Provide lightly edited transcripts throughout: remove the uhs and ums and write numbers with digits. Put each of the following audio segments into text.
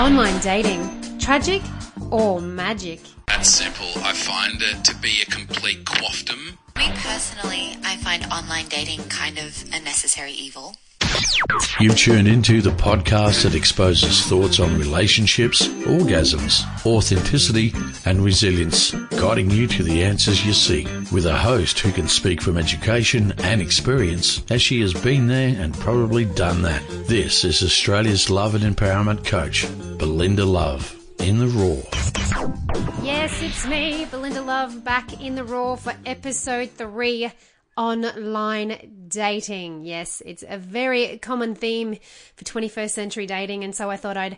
Online dating, tragic or magic? That's simple. I find it to be a complete quaffdom. Me personally, I find online dating kind of a necessary evil. You've tuned into the podcast that exposes thoughts on relationships, orgasms, authenticity and resilience, guiding you to the answers you seek, with a host who can speak from education and experience, as she has been there and probably done that. This is Australia's love and empowerment coach, Belinda Love, in the R.O.A.R. Yes, it's me, Belinda Love, back in the R.O.A.R for episode 3. Online dating. Yes, it's a very common theme for 21st century dating, and so I thought I'd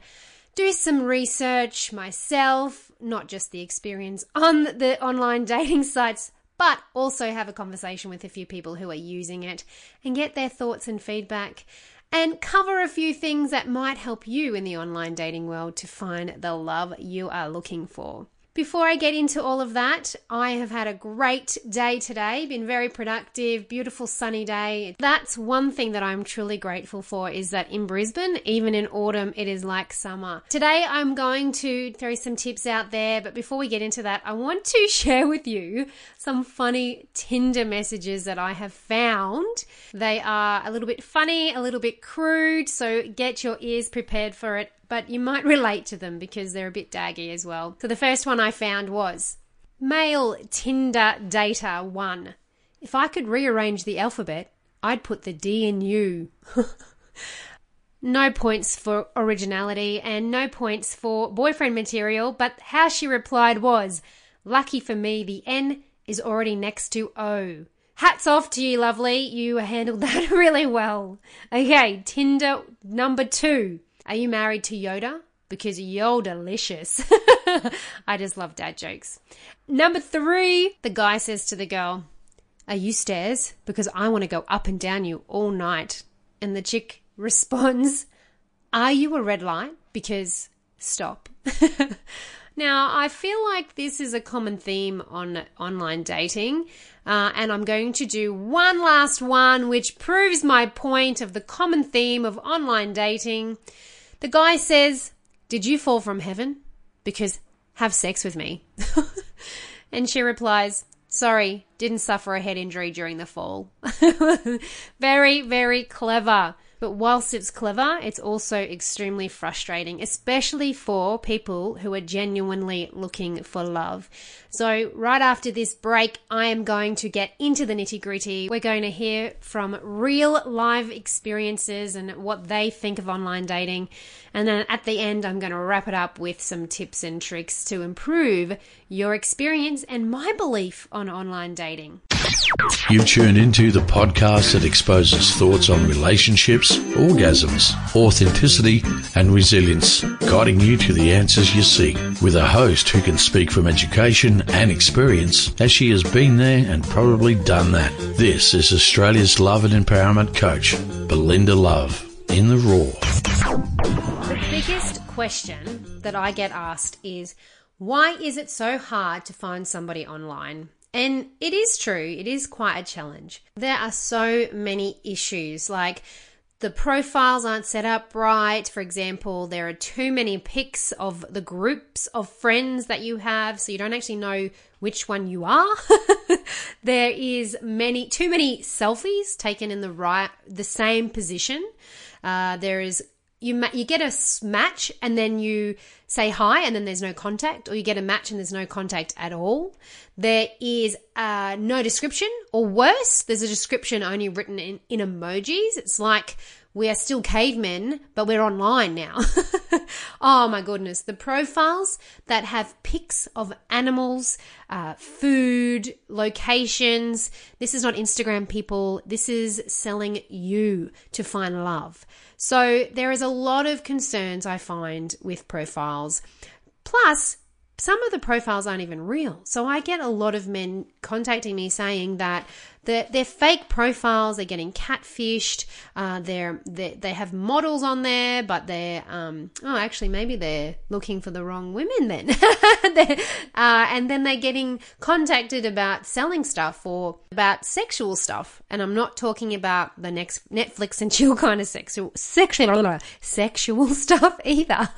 do some research myself, not just the experience on the online dating sites, but also have a conversation with a few people who are using it and get their thoughts and feedback and cover a few things that might help you in the online dating world to find the love you are looking for. Before I get into all of that, I have had a great day today, been very productive, beautiful sunny day. That's one thing that I'm truly grateful for, is that in Brisbane, even in autumn, it is like summer. Today I'm going to throw some tips out there, but before we get into that, I want to share with you some funny Tinder messages that I have found. They are a little bit funny, a little bit crude, so get your ears prepared for it. But you might relate to them because they're a bit daggy as well. So the first one I found was, male Tinder data 1. If I could rearrange the alphabet, I'd put the D in you. No points for originality and no points for boyfriend material, but how she replied was, lucky for me, the N is already next to O. Hats off to you, lovely. You handled that really well. Okay, Tinder number 2. Are you married to Yoda? Because you're delicious. I just love dad jokes. Number 3, the guy says to the girl, are you stairs? Because I want to go up and down you all night. And the chick responds, are you a red light? Because stop. Now, I feel like this is a common theme on online dating, and I'm going to do one last one, which proves my point of the common theme of online dating. The guy says, did you fall from heaven? Because have sex with me. And she replies, sorry, didn't suffer a head injury during the fall. Very, very clever. But whilst it's clever, it's also extremely frustrating, especially for people who are genuinely looking for love. So right after this break, I am going to get into the nitty-gritty. We're going to hear from real live experiences and what they think of online dating. And then at the end, I'm going to wrap it up with some tips and tricks to improve your experience and my belief on online dating. You've tuned into the podcast that exposes thoughts on relationships, orgasms, authenticity and resilience, guiding you to the answers you seek, with a host who can speak from education and experience, as she has been there and probably done that. This is Australia's love and empowerment coach, Belinda Love, in the R.O.A.R. The biggest question that I get asked is, why is it so hard to find somebody online? And it is true, it is quite a challenge. There are so many issues, like the profiles aren't set up right. For example, there are too many pics of the groups of friends that you have, so you don't actually know which one you are. There is too many selfies taken in the same position. You get a match and then you say hi and then there's no contact, or you get a match and there's no contact at all. There is no description, or worse, there's a description only written in emojis. It's like we are still cavemen, but we're online now. Oh my goodness. The profiles that have pics of animals, food, locations. This is not Instagram, people. This is selling you to find love. So there is a lot of concerns I find with profiles. Plus, some of the profiles aren't even real. So I get a lot of men contacting me saying that Their fake profiles, they're getting catfished. They have models on there, but they're actually maybe they're looking for the wrong women then. And then they're getting contacted about selling stuff or about sexual stuff. And I'm not talking about the next Netflix and chill kind of sexual stuff either.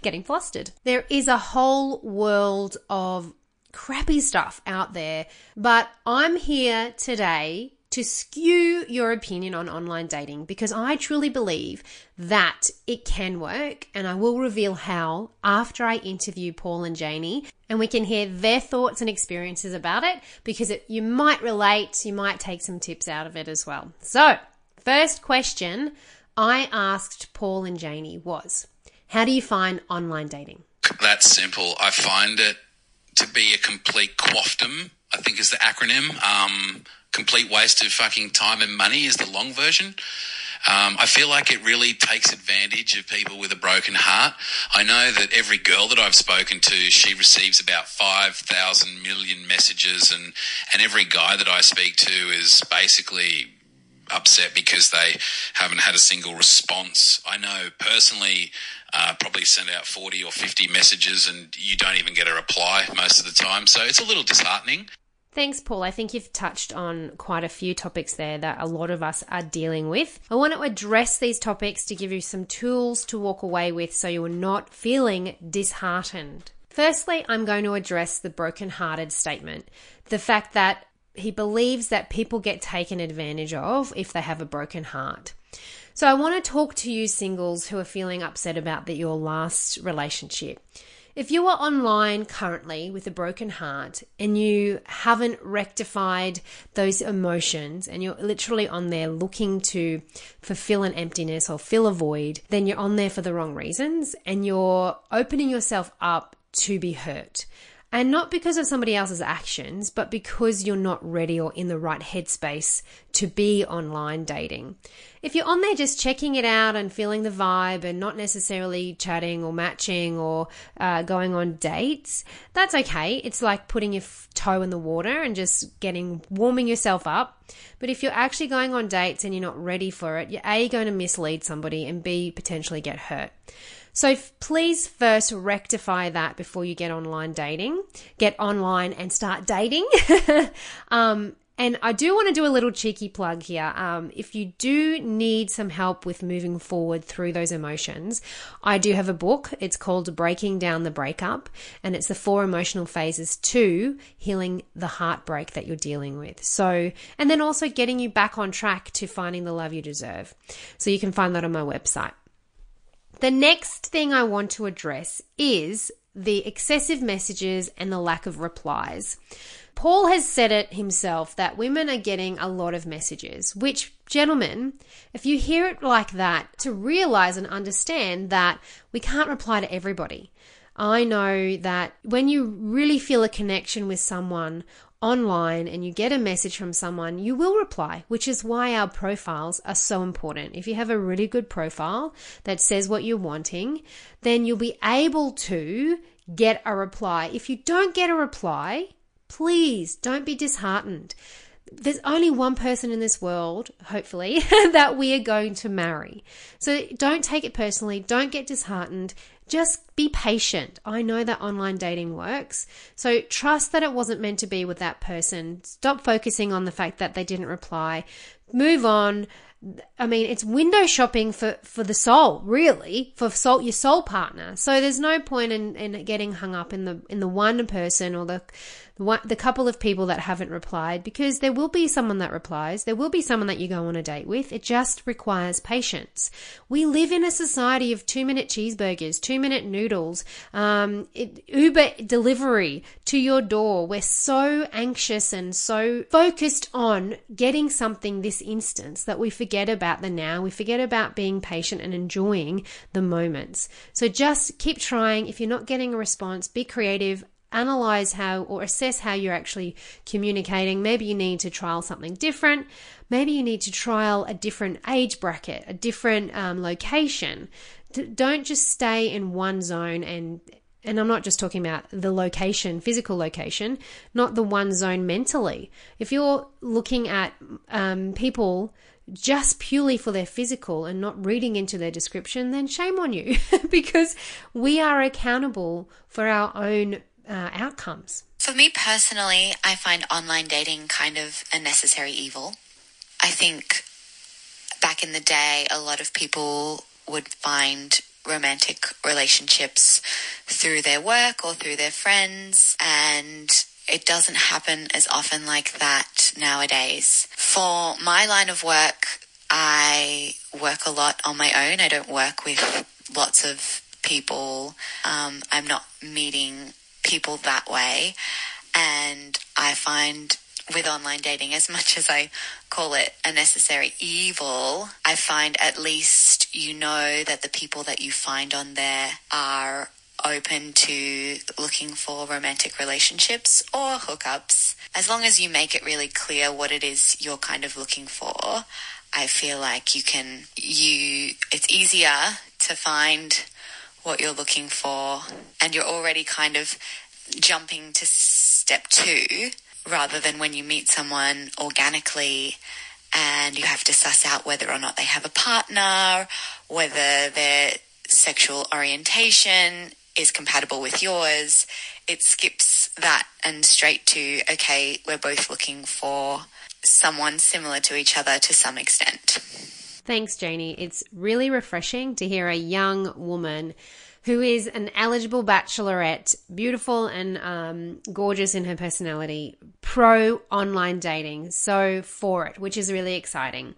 Getting flustered. There is a whole world of crappy stuff out there, but I'm here today to skew your opinion on online dating because I truly believe that it can work, and I will reveal how after I interview Paul and Janie, and we can hear their thoughts and experiences about it because you might relate, you might take some tips out of it as well. So first question I asked Paul and Janie was, how do you find online dating? That's simple. I find it to be a complete quaffdom, I think is the acronym. Complete waste of fucking time and money is the long version. I feel like it really takes advantage of people with a broken heart. I know that every girl that I've spoken to, she receives about 5,000 million messages, and every guy that I speak to is basically upset because they haven't had a single response. I know personally probably sent out 40 or 50 messages and you don't even get a reply most of the time. So it's a little disheartening. Thanks, Paul. I think you've touched on quite a few topics there that a lot of us are dealing with. I want to address these topics to give you some tools to walk away with so you're not feeling disheartened. Firstly, I'm going to address the brokenhearted statement. The fact that he believes that people get taken advantage of if they have a broken heart. So I want to talk to you singles who are feeling upset about your last relationship. If you are online currently with a broken heart and you haven't rectified those emotions and you're literally on there looking to fulfill an emptiness or fill a void, then you're on there for the wrong reasons and you're opening yourself up to be hurt. And not because of somebody else's actions, but because you're not ready or in the right headspace to be online dating. If you're on there just checking it out and feeling the vibe and not necessarily chatting or matching or going on dates, that's okay. It's like putting your toe in the water and just warming yourself up. But if you're actually going on dates and you're not ready for it, you're A, going to mislead somebody, and B, potentially get hurt. So please first rectify that before you get online dating. Get online and start dating. And I do want to do a little cheeky plug here. If you do need some help with moving forward through those emotions, I do have a book. It's called Breaking Down the Breakup, and it's the 4 emotional phases to healing the heartbreak that you're dealing with. So, and then also getting you back on track to finding the love you deserve. So you can find that on my website. The next thing I want to address is the excessive messages and the lack of replies. Paul has said it himself that women are getting a lot of messages, which, gentlemen, if you hear it like that, to realize and understand that we can't reply to everybody. I know that when you really feel a connection with someone online and you get a message from someone, you will reply, which is why our profiles are so important. If you have a really good profile that says what you're wanting, then you'll be able to get a reply. If you don't get a reply, please don't be disheartened. There's only one person in this world, hopefully, that we are going to marry. So don't take it personally. Don't get disheartened. Just be patient. I know that online dating works. So trust that it wasn't meant to be with that person. Stop focusing on the fact that they didn't reply. Move on. I mean, it's window shopping for the soul, really, your soul partner. So there's no point in getting hung up in the one person or the couple of people that haven't replied, because there will be someone that replies. There will be someone that you go on a date with. It just requires patience. We live in a society of 2-minute cheeseburgers, 2-minute noodles, Uber delivery to your door. We're so anxious and so focused on getting something this instance that we forget about the now. We forget about being patient and enjoying the moments. So just keep trying. If you're not getting a response, be creative. Analyze how or assess how you're actually communicating. Maybe you need to trial something different. Maybe you need to trial a different age bracket, a different location. Don't just stay in one zone and And I'm not just talking about the location, physical location, not the one zone mentally. If you're looking at people just purely for their physical and not reading into their description, then shame on you, because we are accountable for our own outcomes. For me personally, I find online dating kind of a necessary evil. I think back in the day, a lot of people would find romantic relationships through their work or through their friends, and it doesn't happen as often like that nowadays. For my line of work, I work a lot on my own. I don't work with lots of people. I'm not meeting people that way. And I find with online dating, as much as I call it a necessary evil, I find at least you know that the people that you find on there are open to looking for romantic relationships or hookups. As long as you make it really clear what it is you're kind of looking for, I feel like it's easier to find what you're looking for, and you're already kind of jumping to step 2 rather than when you meet someone organically and you have to suss out whether or not they have a partner, whether their sexual orientation is compatible with yours. It skips that and straight to, okay, we're both looking for someone similar to each other to some extent. Thanks, Janie. It's really refreshing to hear a young woman who is an eligible bachelorette, beautiful and gorgeous in her personality, pro online dating, so for it, which is really exciting.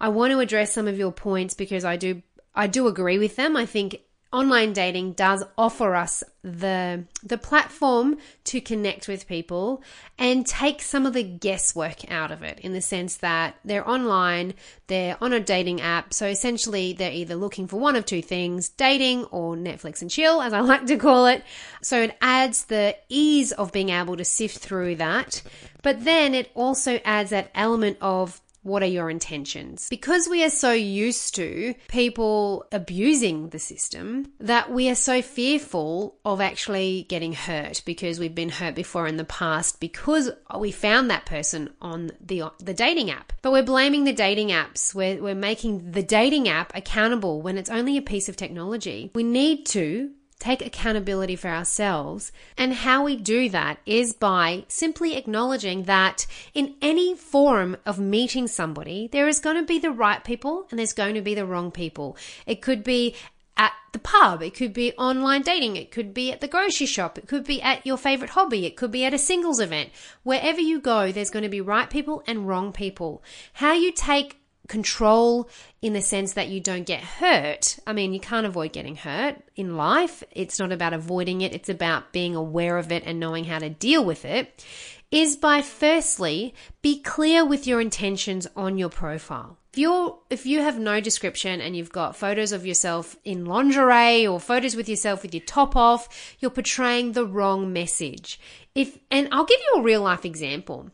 I want to address some of your points because I do agree with them. I think online dating does offer us the platform to connect with people and take some of the guesswork out of it, in the sense that they're online, they're on a dating app, so essentially they're either looking for one of two things: dating or Netflix and chill, as I like to call it. So it adds the ease of being able to sift through that, but then it also adds that element of, what are your intentions? Because we are so used to people abusing the system that we are so fearful of actually getting hurt, because we've been hurt before in the past because we found that person on the dating app. But we're blaming the dating apps. We're making the dating app accountable when it's only a piece of technology. We need to take accountability for ourselves. And how we do that is by simply acknowledging that in any forum of meeting somebody, there is going to be the right people and there's going to be the wrong people. It could be at the pub, it could be online dating, it could be at the grocery shop, it could be at your favorite hobby, it could be at a singles event. Wherever you go, there's going to be right people and wrong people. How you take control in the sense that you don't get hurt. I mean, you can't avoid getting hurt in life. It's not about avoiding it. It's about being aware of it and knowing how to deal with it, is by firstly, be clear with your intentions on your profile. If you have no description and you've got photos of yourself in lingerie or photos with yourself with your top off, you're portraying the wrong message. And I'll give you a real life example.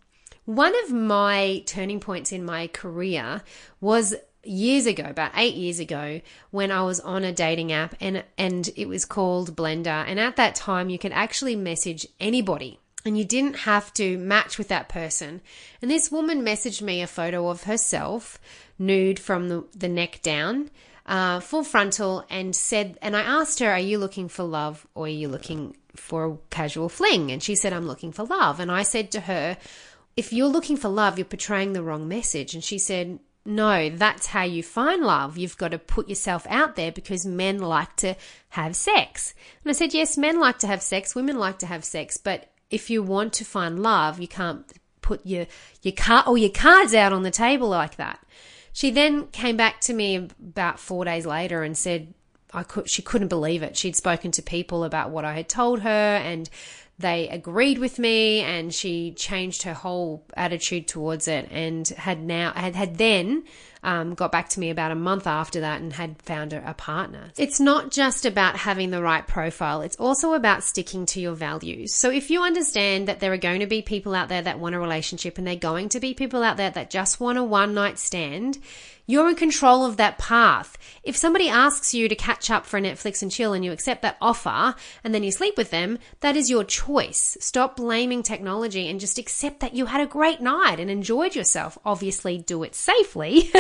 One of my turning points in my career was years ago, about 8 years ago, when I was on a dating app, and it was called Blinder. And at that time, you could actually message anybody and you didn't have to match with that person. And this woman messaged me a photo of herself, nude from the neck down, full frontal, and said, and I asked her, are you looking for love or are you looking for a casual fling? And she said, I'm looking for love. And I said to her, if you're looking for love, you're portraying the wrong message. And she said, no, that's how you find love. You've got to put yourself out there because men like to have sex. And I said, yes, men like to have sex, women like to have sex, but if you want to find love, you can't put your cards out on the table like that. She then came back to me about 4 days later and said she couldn't believe it. She'd spoken to people about what I had told her, and they agreed with me, and she changed her whole attitude towards it, and had then got back to me about a month after that and had found a partner. It's not just about having the right profile. It's also about sticking to your values. So if you understand that there are going to be people out there that want a relationship, and they're going to be people out there that just want a one-night stand, You're in control of that path. If somebody asks you to catch up for a Netflix and chill and you accept that offer and then you sleep with them, that is your choice. Stop blaming technology and just accept that you had a great night and enjoyed yourself. Obviously, do it safely,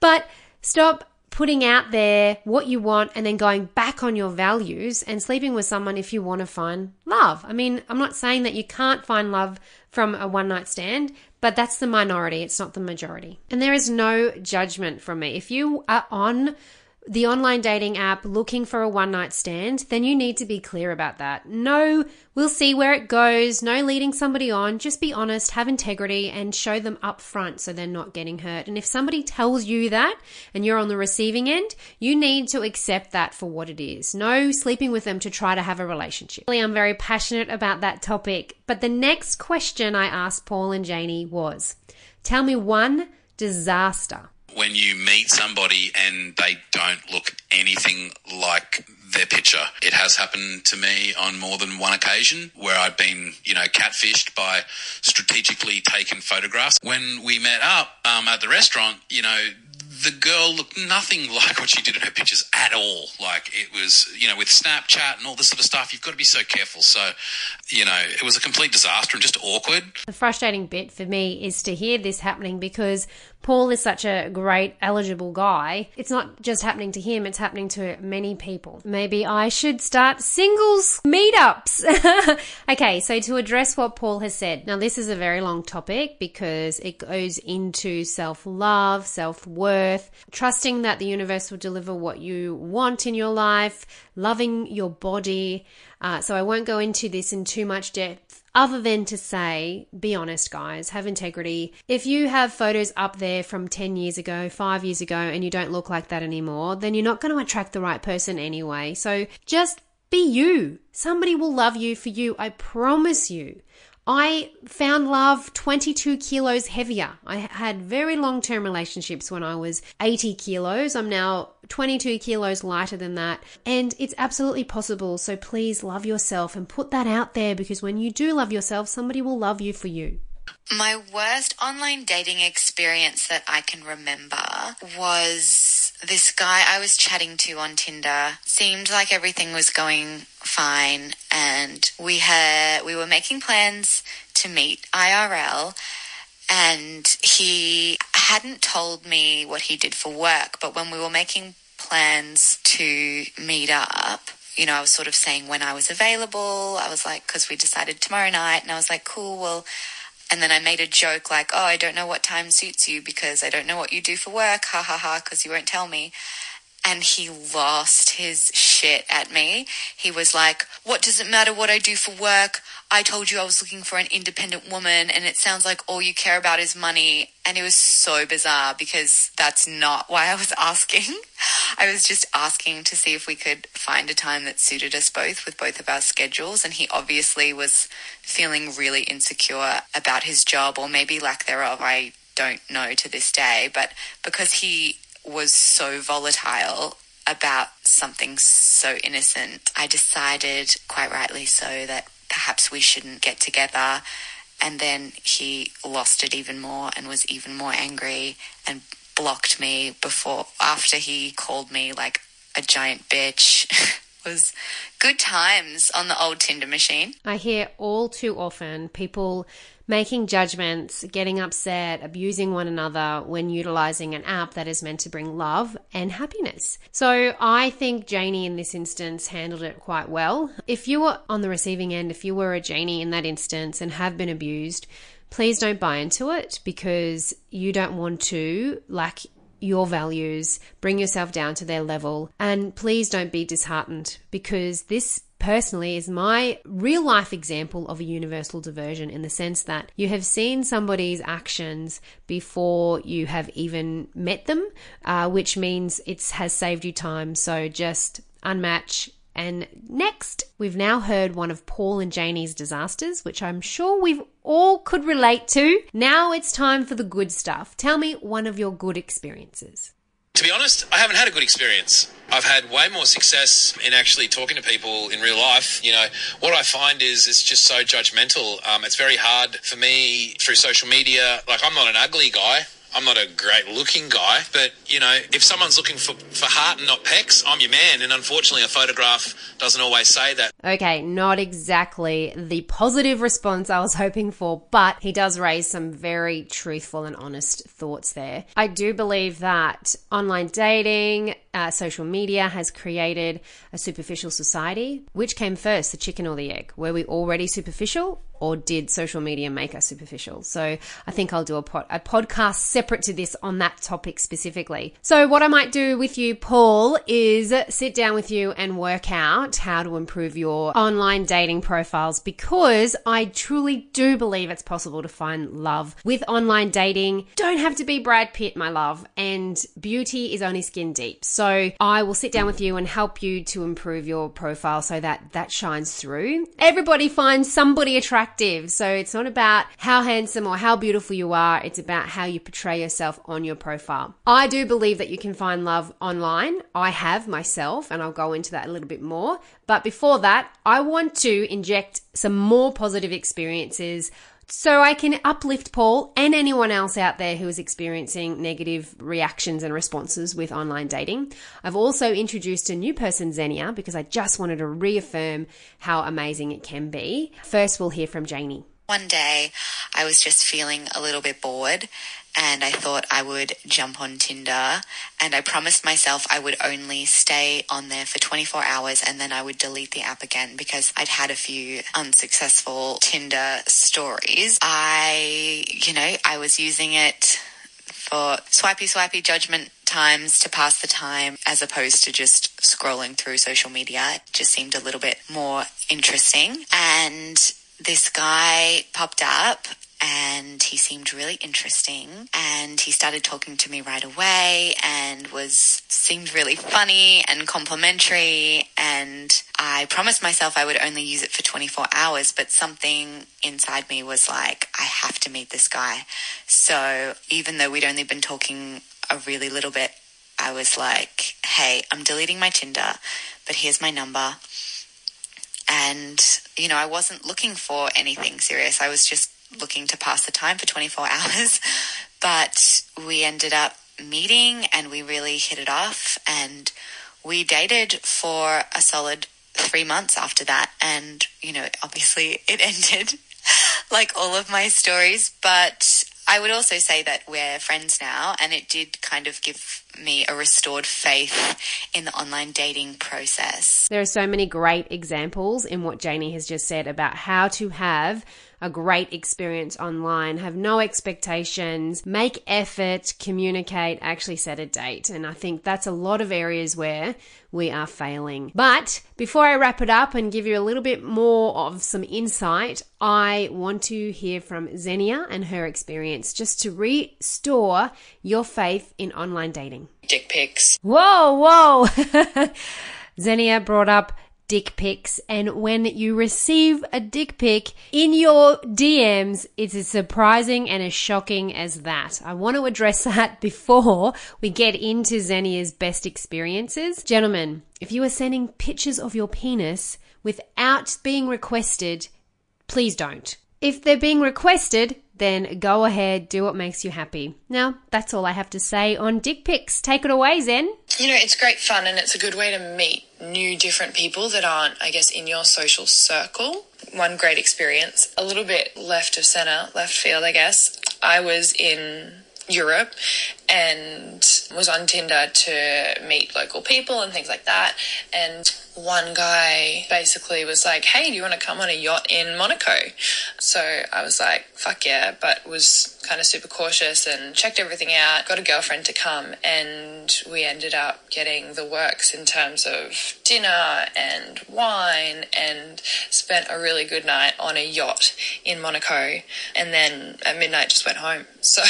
but stop putting out there what you want and then going back on your values and sleeping with someone if you want to find love. I mean, I'm not saying that you can't find love from a one-night stand, but that's the minority. It's not the majority. And there is no judgment from me. If you are on the online dating app looking for a one-night stand, then you need to be clear about that. No, we'll see where it goes. No leading somebody on. Just be honest, have integrity, and show them up front so they're not getting hurt. And if somebody tells you that and you're on the receiving end, you need to accept that for what it is. No sleeping with them to try to have a relationship. I'm very passionate about that topic. But the next question I asked Paul and Janie was, tell me one disaster. When you meet somebody and they don't look anything like their picture. It has happened to me on more than one occasion where I've been, catfished by strategically taken photographs. When we met up at the restaurant, the girl looked nothing like what she did in her pictures at all. Like it was, with Snapchat and all this sort of stuff, you've got to be so careful. So, it was a complete disaster and just awkward. The frustrating bit for me is to hear this happening because Paul is such a great, eligible guy. It's not just happening to him, it's happening to many people. Maybe I should start singles meetups. Okay, so to address what Paul has said. Now, this is a very long topic because it goes into self-love, self-worth, trusting that the universe will deliver what you want in your life, loving your body. So I won't go into this in too much depth. Other than to say, be honest, guys, have integrity. If you have photos up there from 10 years ago, 5 years ago, and you don't look like that anymore, then you're not going to attract the right person anyway. So just be you. Somebody will love you for you. I promise you. I found love 22 kilos heavier. I had very long-term relationships when I was 80 kilos. I'm now 22 kilos lighter than that. And it's absolutely possible. So please love yourself and put that out there because when you do love yourself, somebody will love you for you. My worst online dating experience that I can remember was this guy I was chatting to on Tinder. Seemed like everything was going fine and we were making plans to meet IRL and he hadn't told me what he did for work, but when we were making plans to meet up, I was sort of saying when I was available. I was like, because we decided tomorrow night, and I was like, cool, well. And then I made a joke like, oh, I don't know what time suits you because I don't know what you do for work, ha ha ha, because you won't tell me. And he lost his shit at me. He was like, what does it matter what I do for work? I told you I was looking for an independent woman and it sounds like all you care about is money. And it was so bizarre because that's not why I was asking. I was just asking to see if we could find a time that suited us both with both of our schedules. And he obviously was feeling really insecure about his job or maybe lack thereof. I don't know to this day, but because he was so volatile about something so innocent, I decided quite rightly so that perhaps we shouldn't get together. And then he lost it even more and was even more angry and blocked me after he called me like a giant bitch. It was good times on the old Tinder machine. I hear all too often people making judgments, getting upset, abusing one another when utilizing an app that is meant to bring love and happiness. So I think Janie in this instance handled it quite well. If you were on the receiving end, if you were a Janie in that instance and have been abused, please don't buy into it because you don't want to lack your values, bring yourself down to their level, and please don't be disheartened because this personally is my real life example of a universal diversion in the sense that you have seen somebody's actions before you have even met them, which means it has saved you time. So just unmatch. And next, we've now heard one of Paul and Janie's disasters, which I'm sure we've all could relate to. Now it's time for the good stuff. Tell me one of your good experiences. To be honest, I haven't had a good experience. I've had way more success in actually talking to people in real life. What I find is it's just so judgmental. It's very hard for me through social media. Like, I'm not an ugly guy. I'm not a great-looking guy, but, you know, if someone's looking for heart and not pecs, I'm your man, and unfortunately a photograph doesn't always say that. Okay, not exactly the positive response I was hoping for, but he does raise some very truthful and honest thoughts there. I do believe that online dating, social media has created a superficial society. Which came first, the chicken or the egg? Were we already superficial, or did social media make us superficial? So I think I'll do a podcast separate to this on that topic specifically. So what I might do with you, Paul, is sit down with you and work out how to improve your online dating profiles, because I truly do believe it's possible to find love with online dating. Don't have to be Brad Pitt, my love, and beauty is only skin deep. So I will sit down with you and help you to improve your profile so that shines through. Everybody finds somebody attractive. So it's not about how handsome or how beautiful you are. It's about how you portray yourself on your profile. I do believe that you can find love online. I have myself, and I'll go into that a little bit more. But before that, I want to inject some more positive experiences so I can uplift Paul and anyone else out there who is experiencing negative reactions and responses with online dating. I've also introduced a new person, Xenia, because I just wanted to reaffirm how amazing it can be. First, we'll hear from Janie. One day, I was just feeling a little bit bored, and I thought I would jump on Tinder, and I promised myself I would only stay on there for 24 hours and then I would delete the app again, because I'd had a few unsuccessful Tinder stories. I was using it for swipey judgment times to pass the time, as opposed to just scrolling through social media. It just seemed a little bit more interesting. And this guy popped up, and he seemed really interesting, and he started talking to me right away and seemed really funny and complimentary, and I promised myself I would only use it for 24 hours, but something inside me was like, I have to meet this guy. So even though we'd only been talking a really little bit, I was like, hey, I'm deleting my Tinder, but here's my number. And, you know, I wasn't looking for anything serious. I was just looking to pass the time for 24 hours, but we ended up meeting and we really hit it off, and we dated for a solid 3 months after that. And, you know, obviously it ended like all of my stories, but I would also say that we're friends now, and it did kind of give me a restored faith in the online dating process. There are so many great examples in what Janie has just said about how to have a great experience online, have no expectations, make effort, communicate, actually set a date. And I think that's a lot of areas where we are failing. But before I wrap it up and give you a little bit more of some insight, I want to hear from Xenia and her experience, just to restore your faith in online dating. Dick pics. Whoa. Xenia brought up dick pics, and when you receive a dick pic in your DMs, it's as surprising and as shocking as that. I want to address that before we get into Xenia's best experiences. Gentlemen, if you are sending pictures of your penis without being requested, please don't. If they're being requested, then go ahead, do what makes you happy. Now, that's all I have to say on dick pics. Take it away, Zen. You know, it's great fun, and it's a good way to meet new different people that aren't, I guess, in your social circle. One great experience, a little bit left of centre, left field, I guess. I was in Europe and was on Tinder to meet local people and things like that. And one guy basically was like, hey, do you want to come on a yacht in Monaco? So I was like, fuck yeah, but was kind of super cautious and checked everything out, got a girlfriend to come, and we ended up getting the works in terms of dinner and wine, and spent a really good night on a yacht in Monaco, and then at midnight just went home. So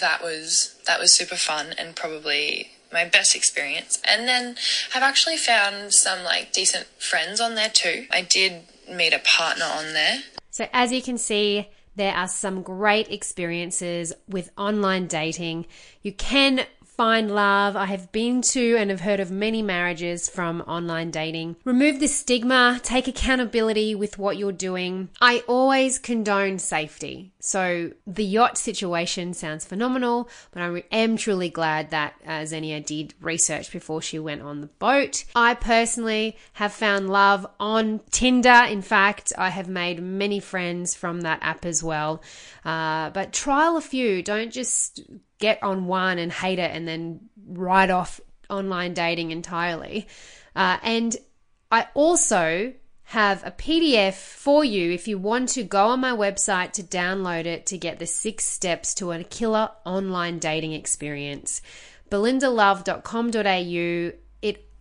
that was super fun, and probably my best experience. And then I've actually found some like decent friends on there too. I did meet a partner on there. So as you can see, there are some great experiences with online dating. You can find love. I have been to and have heard of many marriages from online dating. Remove the stigma, take accountability with what you're doing. I always condone safety. So the yacht situation sounds phenomenal, but I am truly glad that Xenia did research before she went on the boat. I personally have found love on Tinder. In fact, I have made many friends from that app as well. But trial a few. Don't just get on one and hate it and then write off online dating entirely. And I also have a PDF for you if you want to go on my website to download it to get the 6 steps to a killer online dating experience. belindalove.com.au.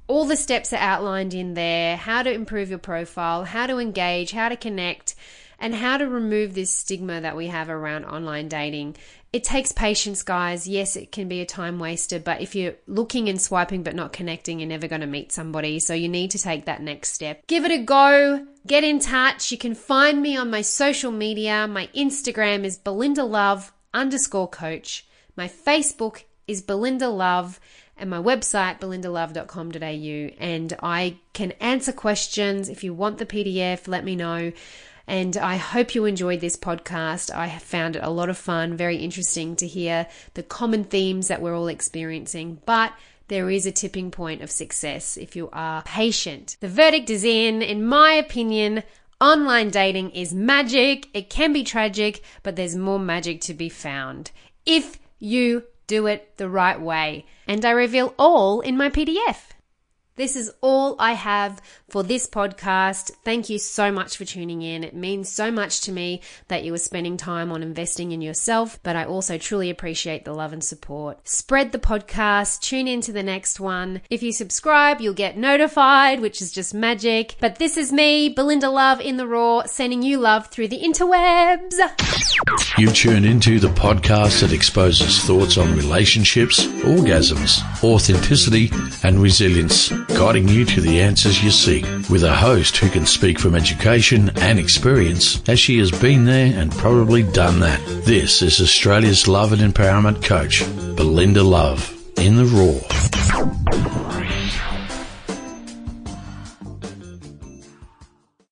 All the steps are outlined in there, how to improve your profile, how to engage, how to connect, and how to remove this stigma that we have around online dating. It takes patience, guys. Yes, it can be a time waster, but if you're looking and swiping but not connecting, you're never going to meet somebody. So you need to take that next step. Give it a go. Get in touch. You can find me on my social media. My Instagram is BelindaLove_Coach. My Facebook is Belinda Love, and my website, belindalove.com.au. And I can answer questions. If you want the PDF, let me know. And I hope you enjoyed this podcast. I have found it a lot of fun, very interesting to hear the common themes that we're all experiencing. But there is a tipping point of success if you are patient. The verdict is in my opinion. Online dating is magic. It can be tragic, but there's more magic to be found if you do it the right way. And I reveal all in my PDF. This is all I have for this podcast. Thank you so much for tuning in. It means so much to me that you are spending time on investing in yourself, but I also truly appreciate the love and support. Spread the podcast. Tune in to the next one. If you subscribe, you'll get notified, which is just magic. But this is me, Belinda Love in the Raw, sending you love through the interwebs. You tune into the podcast that exposes thoughts on relationships, orgasms, authenticity, and resilience, guiding you to the answers you seek, with a host who can speak from education and experience, as she has been there and probably done that. This is Australia's love and empowerment coach, Belinda Love, in the Raw.